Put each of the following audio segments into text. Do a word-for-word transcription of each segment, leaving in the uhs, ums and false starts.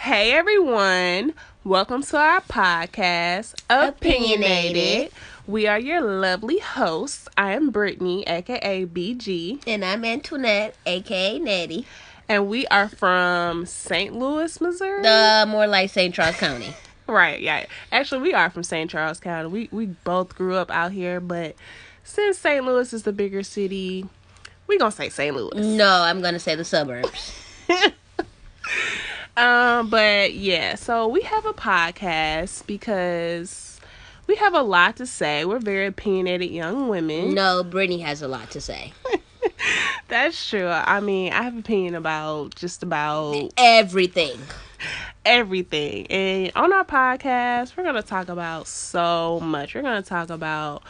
Hey everyone, welcome to our podcast, Opinionated. We are your lovely hosts. I am Brittany, aka B G. And I'm Antoinette, aka Natty. And we are from Saint Louis, Missouri. Uh, more like Saint Charles County. Right, yeah. Actually, we are from Saint Charles County. We, we both grew up out here, but since Saint Louis is the bigger city, we're going to say Saint Louis. No, I'm going to say the suburbs. Um, but yeah, so we have a podcast because we have a lot to say. We're very opinionated young women. No, Brittany has a lot to say. That's true. I mean, I have an opinion about just about everything. Everything. And on our podcast, we're going to talk about so much. We're going to talk about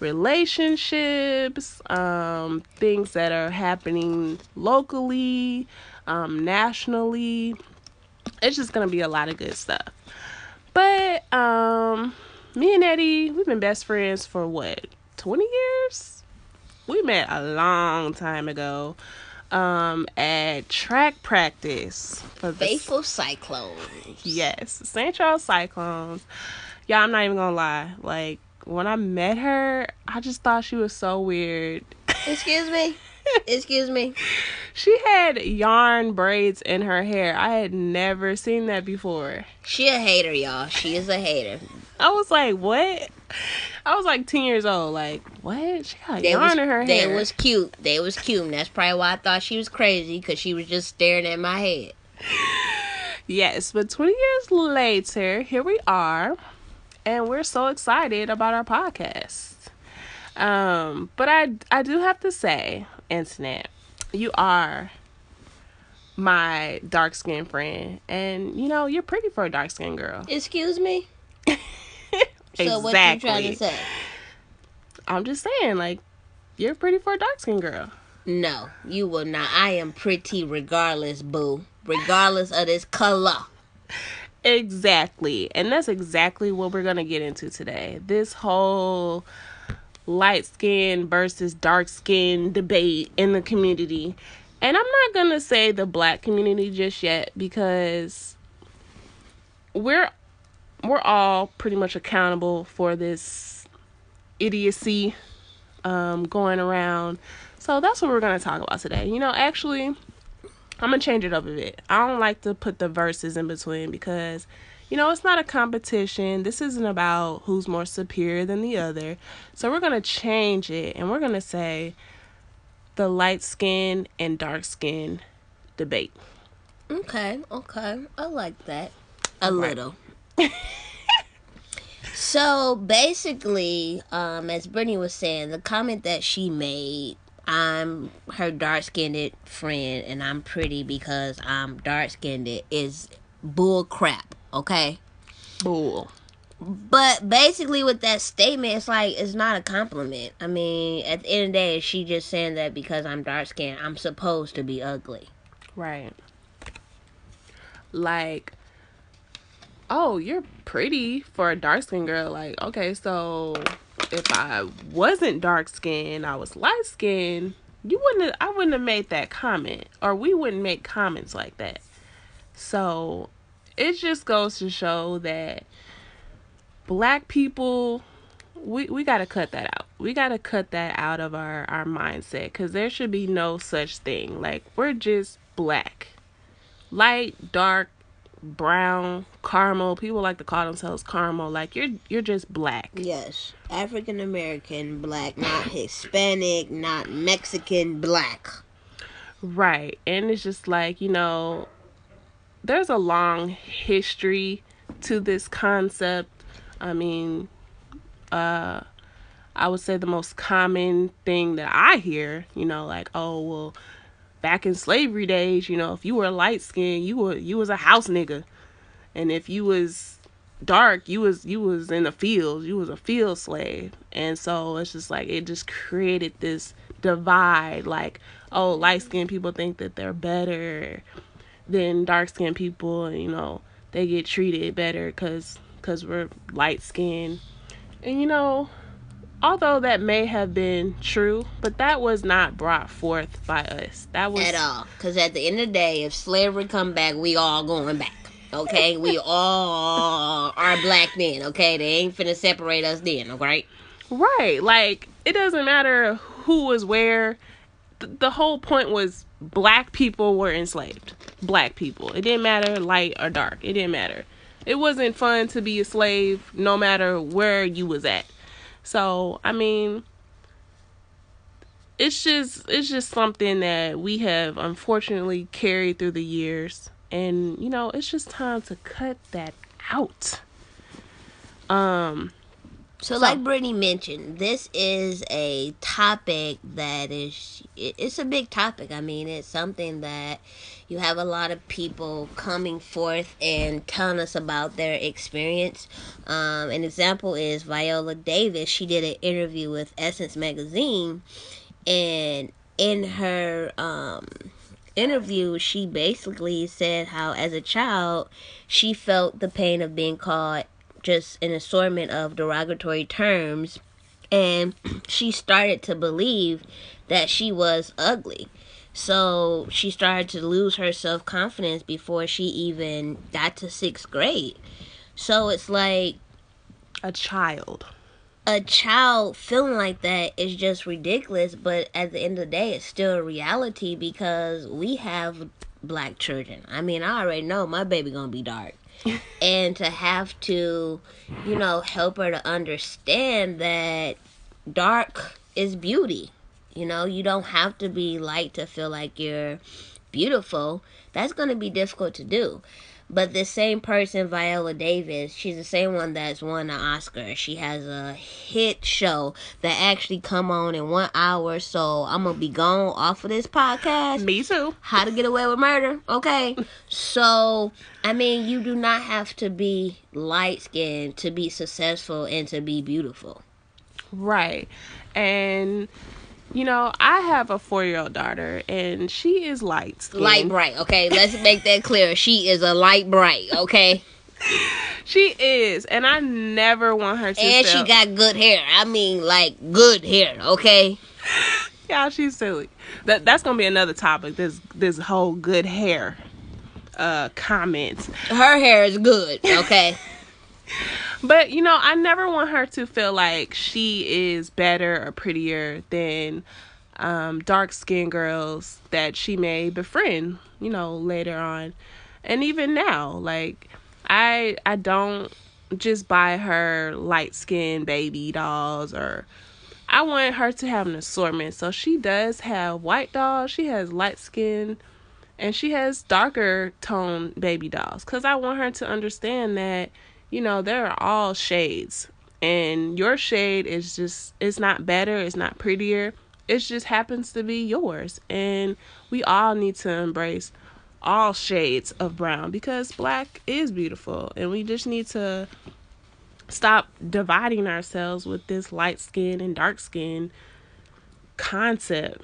relationships, um, things that are happening locally, um, nationally. It's just going to be a lot of good stuff. But um, me and Eddie, we've been best friends for, what, twenty years? We met a long time ago um, at track practice. For Faithful Cyclones. Yes, Saint Charles Cyclones. Y'all, I'm not even going to lie. Like, when I met her, I just thought she was so weird. Excuse me? Excuse me. She had yarn braids in her hair. I had never seen that before. She a hater, y'all. She is a hater. I was like, what? I was like ten years old. Like, what? She got they yarn was, in her they hair. They was cute. They was cute. And that's probably why I thought she was crazy, because she was just staring at my head. Yes, but twenty years later, here we are. And we're so excited about our podcast. Um, but I, I do have to say, Internet, you are my dark-skinned friend. And, you know, you're pretty for a dark-skinned girl. Excuse me? Exactly. So what you trying to say? I'm just saying, like, you're pretty for a dark-skinned girl. No, you will not. I am pretty regardless, boo. Regardless of this color. Exactly. And that's exactly what we're going to get into today. This whole light skin versus dark skin debate in the community. And I'm not going to say the black community just yet, because we're we're all pretty much accountable for this idiocy um, going around. So that's what we're going to talk about today. You know, actually, I'm going to change it up a bit. I don't like to put the verses in between because, you know, it's not a competition. This isn't about who's more superior than the other. So we're going to change it, and we're going to say the light skin and dark skin debate. Okay, okay. I like that. A right. little. So basically, um, as Brittany was saying, the comment that she made, I'm her dark-skinned friend, and I'm pretty because I'm dark-skinned, is bull crap, okay? Bull. But basically with that statement, it's like, it's not a compliment. I mean, at the end of the day, she just saying that because I'm dark-skinned, I'm supposed to be ugly. Right. Like, oh, you're pretty for a dark-skinned girl. Like, okay, so if I wasn't dark skinned, I was light skinned, you wouldn't have, I wouldn't have made that comment, or we wouldn't make comments like that. So it just goes to show that black people, we, we got to cut that out. We got to cut that out of our, our mindset, because there should be no such thing. Like, we're just black, light, dark, brown, caramel. People like to call themselves caramel. Like, you're you're just black. Yes. African American black, not Hispanic, not Mexican black. Right. And it's just like, you know, there's a long history to this concept. I mean, uh I would say the most common thing that I hear, you know, like, oh, well, back in slavery days, you know, if you were light skinned, you were you was a house nigga, and if you was dark, you was you was in the fields, you was a field slave. And so it's just like, it just created this divide, like, oh, light-skinned people think that they're better than dark-skinned people, and, you know, they get treated better because because we're light-skinned. And, you know, although that may have been true, but that was not brought forth by us. That was... At all. Because at the end of the day, if slavery come back, we all going back. Okay? We all are black men, okay? They ain't finna separate us then, okay? Right. Like, it doesn't matter who was where. Th- the whole point was black people were enslaved. Black people. It didn't matter light or dark. It didn't matter. It wasn't fun to be a slave no matter where you was at. So, I mean, it's just it's just something that we have unfortunately carried through the years. And, you know, it's just time to cut that out. Um, so, so like Brittany mentioned, this is a topic that is, it's a big topic. I mean, it's something that you have a lot of people coming forth and telling us about their experience. Um, an example is Viola Davis. She did an interview with Essence magazine, and in her um, interview, she basically said how, as a child, she felt the pain of being called just an assortment of derogatory terms, and she started to believe that she was ugly. So she started to lose her self-confidence before she even got to sixth grade. So it's like... A child. A child feeling like that is just ridiculous, but at the end of the day, it's still a reality because we have black children. I mean, I already know my baby gonna be dark. And to have to, you know, help her to understand that dark is beauty. You know, you don't have to be light to feel like you're beautiful. That's going to be difficult to do. But this same person, Viola Davis, she's the same one that's won an Oscar. She has a hit show that actually come on in one hour. So I'm going to be gone off of this podcast. Me too. How to Get Away with Murder. Okay. So, I mean, you do not have to be light-skinned to be successful and to be beautiful. Right. And... You know, I have a four-year-old daughter, and she is light. Light bright, okay? Let's make that clear. She is a light bright, okay? She is, and I never want her to And sell. She got good hair. I mean, like, good hair, okay? Yeah, she's silly. That That's going to be another topic, this this whole good hair uh, comment. Her hair is good, okay? But, you know, I never want her to feel like she is better or prettier than um, dark-skinned girls that she may befriend, you know, later on. And even now, like, I I don't just buy her light-skinned baby dolls, or I want her to have an assortment. So she does have white dolls, she has light-skinned, and she has darker-toned baby dolls. Because I want her to understand that, you know, there are all shades, and your shade is just, it's not better, it's not prettier, it just happens to be yours. And we all need to embrace all shades of brown, because black is beautiful, and we just need to stop dividing ourselves with this light skin and dark skin concept.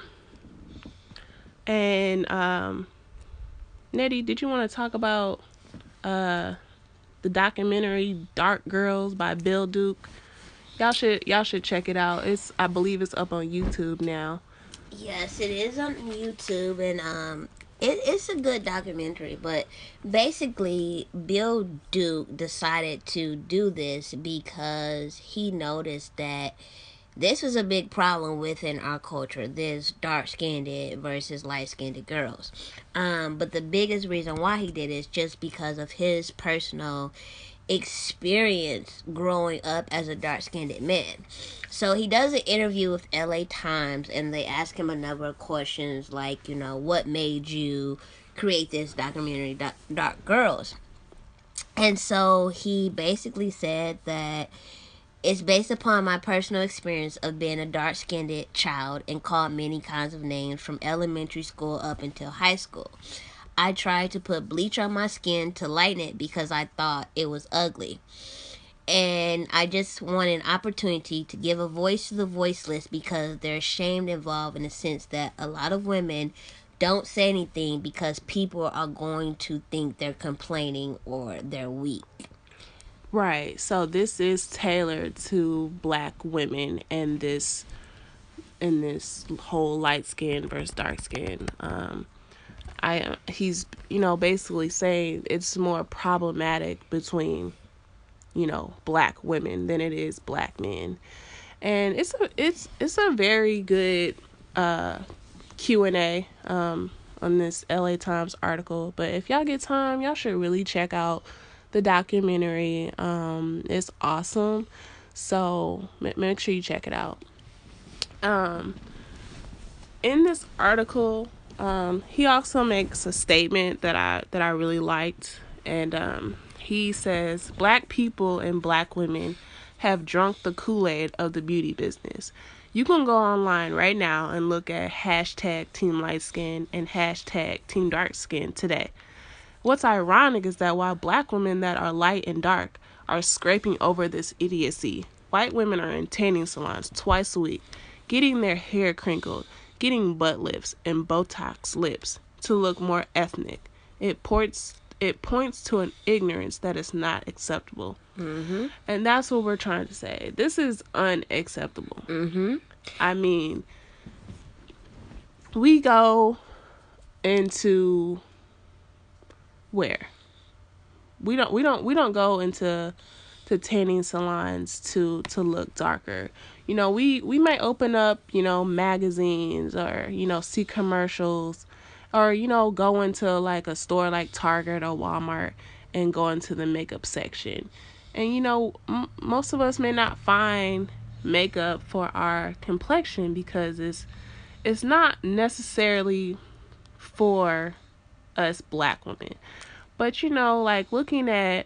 And um Nettie, did you want to talk about uh the documentary Dark Girls by Bill Duke? Y'all should y'all should check it out. It's I believe it's up on YouTube now. Yes, it is on YouTube, and um it, it's a good documentary, but basically Bill Duke decided to do this because he noticed that this was a big problem within our culture, this dark-skinned versus light-skinned girls. Um, but the biggest reason why he did it is just because of his personal experience growing up as a dark-skinned man. So he does an interview with L A Times, and they ask him a number of questions like, you know, what made you create this documentary, Dark Girls? And so he basically said that it's based upon my personal experience of being a dark-skinned child and called many kinds of names from elementary school up until high school. I tried to put bleach on my skin to lighten it because I thought it was ugly. And I just want an opportunity to give a voice to the voiceless because there's shame involved in the sense that a lot of women don't say anything because people are going to think they're complaining or they're weak. Right. So this is tailored to black women and this and this whole light skin versus dark skin. Um, I he's, you know, basically saying it's more problematic between, you know, black women than it is black men. And it's a, it's, it's a very good uh, Q and A um, on this L A Times article. But if y'all get time, y'all should really check out the documentary. Um, it's awesome. So make sure you check it out. Um, in this article, um, he also makes a statement that I, that I really liked. And, um, he says, black people and black women have drunk the Kool-Aid of the beauty business. You can go online right now and look at hashtag Team Light Skin and hashtag Team Dark Skin today. What's ironic is that while black women that are light and dark are scraping over this idiocy, white women are in tanning salons twice a week, getting their hair crinkled, getting butt lifts and Botox lips to look more ethnic. It ports... It points to an ignorance that is not acceptable. Mm-hmm. And that's what we're trying to say. This is unacceptable. Mm-hmm. I mean, we go into where? We don't we don't we don't go into to tanning salons to to look darker. You know, we, we might open up, you know, magazines or, you know, see commercials. Or, you know, go into, like, a store like Target or Walmart and go into the makeup section. And, you know, m- most of us may not find makeup for our complexion because it's it's not necessarily for us black women. But, you know, like, looking at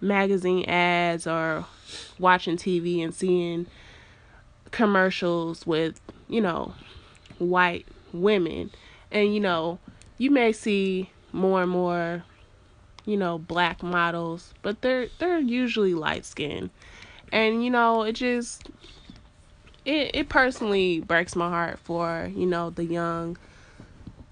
magazine ads or watching T V and seeing commercials with, you know, white women... And, you know, you may see more and more, you know, black models, but they're they're usually light skinned. And, you know, it just, it, it personally breaks my heart for, you know, the young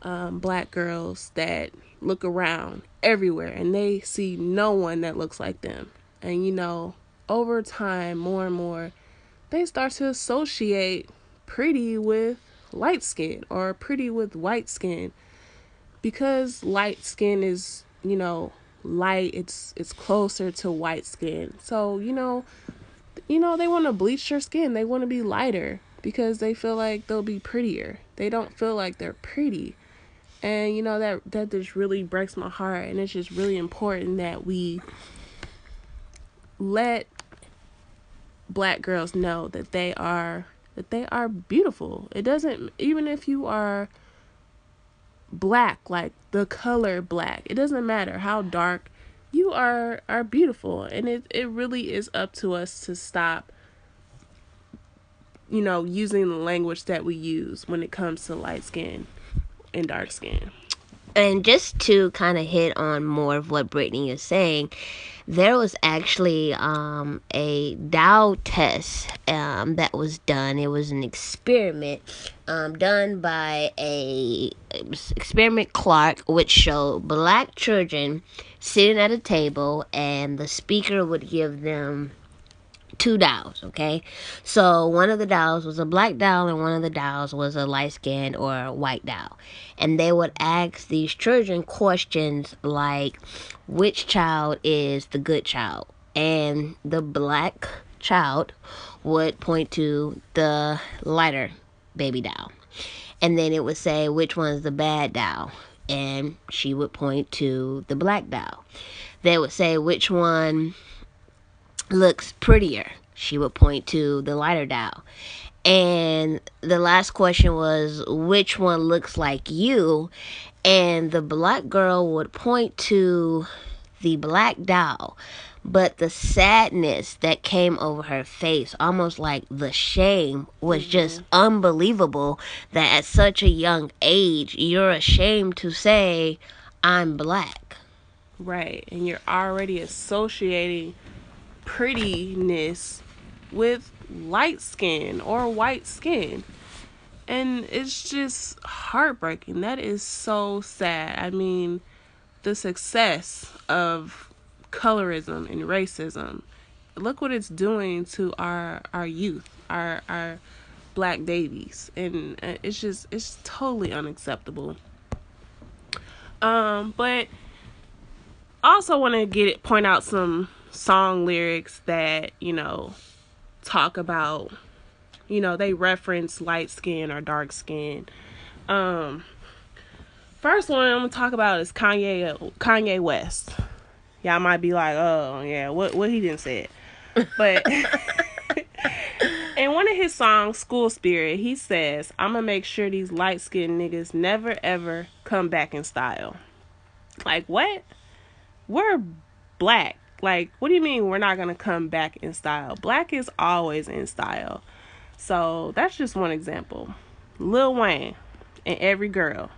um, black girls that look around everywhere and they see no one that looks like them. And, you know, over time, more and more, they start to associate pretty with light skin or pretty with white skin because light skin is, you know, light, it's it's closer to white skin. So, you know, you know, they want to bleach your skin. They want to be lighter because they feel like they'll be prettier. They don't feel like they're pretty. And, you know, that that just really breaks my heart. And it's just really important that we let black girls know that they are that they are beautiful. It doesn't, even if you are black, like the color black, it doesn't matter how dark you are, are beautiful. And it, it really is up to us to stop, you know, using the language that we use when it comes to light skin and dark skin. And just to kind of hit on more of what Brittany is saying, there was actually um, a Dow test um, that was done. It was an experiment um, done by a experiment Clark, which showed black children sitting at a table, and the speaker would give them two dolls, okay? So one of the dolls was a black doll and one of the dolls was a light-skinned or a white doll. And they would ask these children questions like, which child is the good child? And the black child would point to the lighter baby doll. And then it would say, which one's the bad doll? And she would point to the black doll. They would say, which one looks prettier? She would point to the lighter doll. And the last question was, which one looks like you? And the black girl would point to the black doll. But the sadness that came over her face, almost like the shame, was mm-hmm. just unbelievable that at such a young age, you're ashamed to say, I'm black. Right. And you're already associating prettiness with light skin or white skin. And it's just heartbreaking. That is so sad. I mean, the success of colorism and racism, look what it's doing to our our youth, our our black babies. And it's just it's totally unacceptable. Um, but also want to get it, point out some song lyrics that, you know, talk about, you know, they reference light skin or dark skin. Um, first one I'm gonna talk about is Kanye Kanye West. Y'all might be like, oh yeah, what what he didn't say it, but in one of his songs, School Spirit, he says, "I'm gonna make sure these light skinned niggas never ever come back in style." Like, what? We're black. Like, what do you mean we're not gonna come back in style? Black is always in style. So that's just one example. Lil Wayne and Every Girl.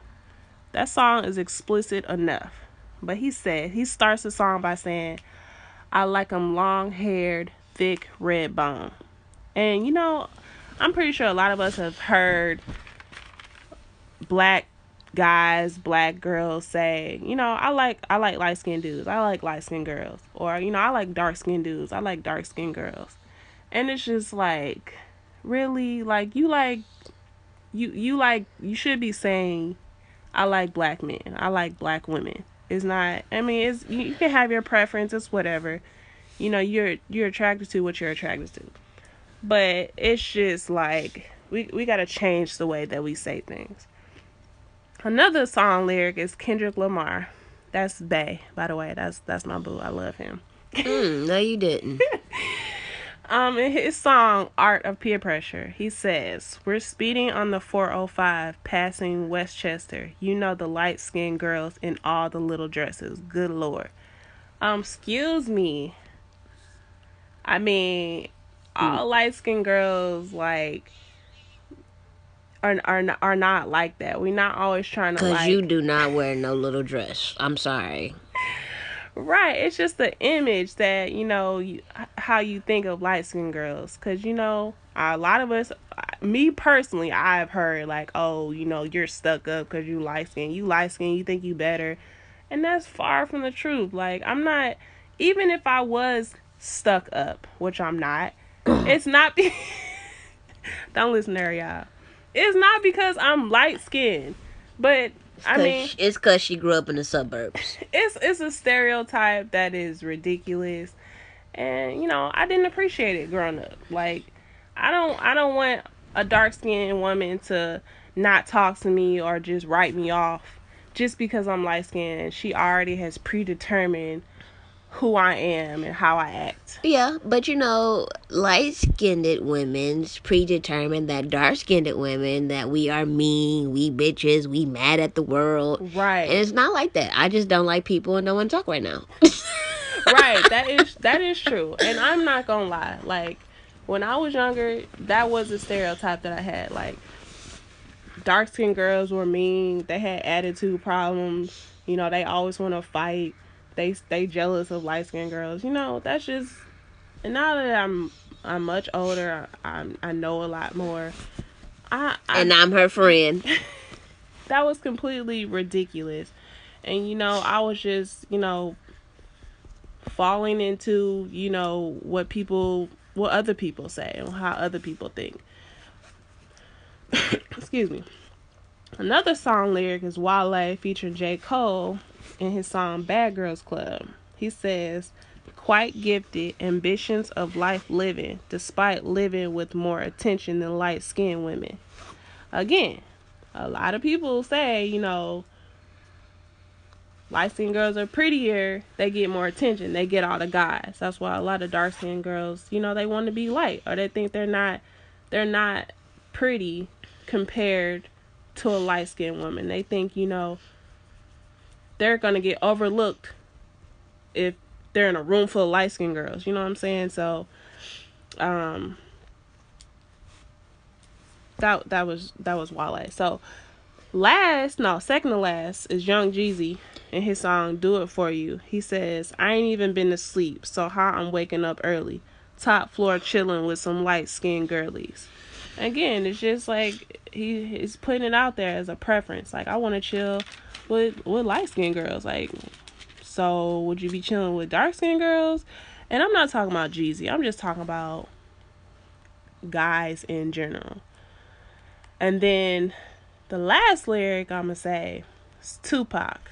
That song is explicit enough. But he said, he starts the song by saying, "I like 'em long-haired, thick, red bone." And, you know, I'm pretty sure a lot of us have heard black guys, black girls say, you know, I like I like light-skinned dudes. I like light-skinned girls. Or, you know, I like dark-skinned dudes. I like dark-skinned girls. And it's just like, really? Like, you like, you, you like, you should be saying, I like black men. I like black women. It's not, I mean, it's, you, you can have your preference. It's whatever. You know, you're, you're attracted to what you're attracted to. But it's just like, we, we got to change the way that we say things. Another song lyric is Kendrick Lamar. That's Bae, by the way. That's, that's my boo. I love him. Mm, no, you didn't. Um, in his song, Art of Peer Pressure, he says, "We're speeding on the four oh five, passing Westchester. You know the light-skinned girls in all the little dresses. Good Lord." Um, excuse me. I mean, all mm. light-skinned girls, like, are, are, are not like that. We're not always trying to, like... Because you do not wear no little dress. I'm sorry. Right, it's just the image that, you know, you, how you think of light-skinned girls. Because, you know, a lot of us, me personally, I've heard, like, oh, you know, you're stuck up because you light-skinned. You light-skinned, you think you better. And that's far from the truth. Like, I'm not, even if I was stuck up, which I'm not, it's not, be- don't listen to her, y'all. It's not because I'm light-skinned, but... It's I mean, it's because she grew up in the suburbs. It's it's a stereotype that is ridiculous, and you know I didn't appreciate it growing up. Like, I don't I don't want a dark skinned woman to not talk to me or just write me off just because I'm light skinned. She already has predetermined who I am and how I act. Yeah, but you know, light-skinned women's predetermined that dark-skinned women that we are mean, we bitches, we mad at the world. Right. And it's not like that. I just don't like people and don't want to talk right now. Right. That is that is true. And I'm not going to lie. Like, when I was younger, that was a stereotype that I had. Like, dark-skinned girls were mean. They had attitude problems. You know, they always want to fight. They they jealous of light skinned girls, you know. That's just, and now that I'm I'm much older, I I know a lot more. I, I and I'm her friend. That was completely ridiculous, and you know I was just you know falling into you know what people what other people say and how other people think. Excuse me. Another song lyric is Wale featuring J. Cole. In his song Bad Girls Club, he says, "Quite gifted, ambitions of life living, despite living with more attention than light-skinned women." Again, a lot of people say, you know, light-skinned girls are prettier, they get more attention, they get all the guys. That's why a lot of dark-skinned girls, you know, they want to be light, or they think they're not, they're not pretty compared to a light-skinned woman. They think, you know, they're going to get overlooked if they're in a room full of light-skinned girls. You know what I'm saying? So, um, that, that was, that was Wale. So Last, no, second to last is Young Jeezy and his song Do It For You. He says, I ain't even been to sleep, so how I'm waking up early. Top floor chilling with some light-skinned girlies. Again, it's just like he is putting it out there as a preference. Like, I want to chill with, with light-skinned girls. Like, so would you be chilling with dark-skinned girls? And I'm not talking about Jeezy. I'm just talking about guys in general. And then the last lyric I'm going to say is Tupac,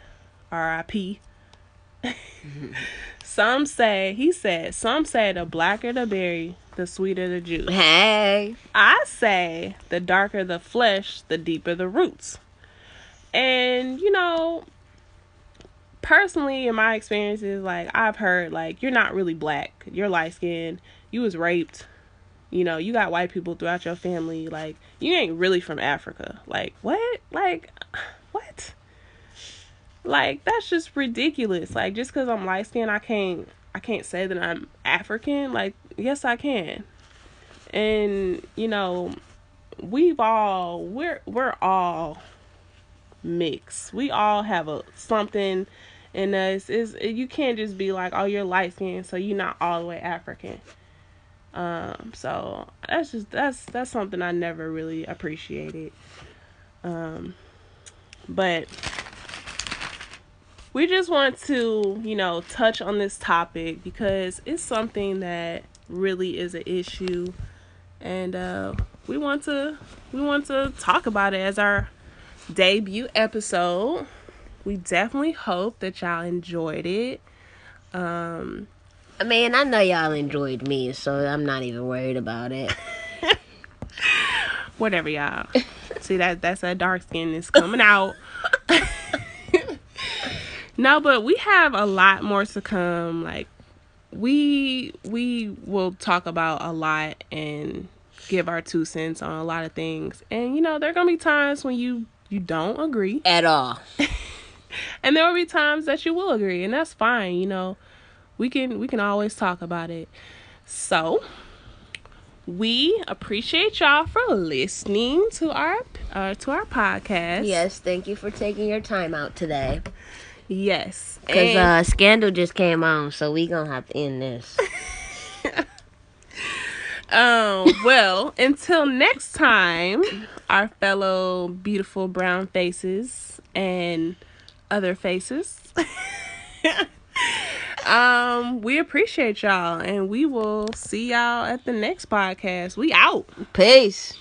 R I P Some say, he said, some say the blacker the berry, the sweeter the juice. Hey. I say the darker the flesh, the deeper the roots. And, you know, personally, in my experiences, like, I've heard, like, you're not really black. You're light-skinned. You was raped. You know, you got white people throughout your family. Like, you ain't really from Africa. Like, what? Like, what? Like, that's just ridiculous. Like, just because I'm light-skinned, I can't, I can't say that I'm African. Like, yes, I can. And, you know, we've all, we're, we're all mixed. We all have a something in us. It's, you can't just be like, oh, you're light-skinned, so you're not all the way African. Um, so that's just, that's, that's something I never really appreciated. Um, but we just want to, you know, touch on this topic because it's something that really is an issue. And, uh, we want to, we want to talk about it as our debut episode. We definitely hope that y'all enjoyed it. Um, I mean, I know y'all enjoyed me, so I'm not even worried about it. Whatever, y'all. See, that that's that dark skin is coming out. No, but we have a lot more to come. Like, we we will talk about a lot and give our two cents on a lot of things. And, you know, there are going to be times when you, you don't agree. At all. And there will be times that you will agree, and that's fine, you know. We can we can always talk about it. So, we appreciate y'all for listening to our uh, to our podcast. Yes, thank you for taking your time out today. Yes. Because uh, Scandal just came on, so we going to have to end this. um. Well, until next time, our fellow beautiful brown faces and other faces. Um, we appreciate y'all, and we will see y'all at the next podcast. We out. Peace.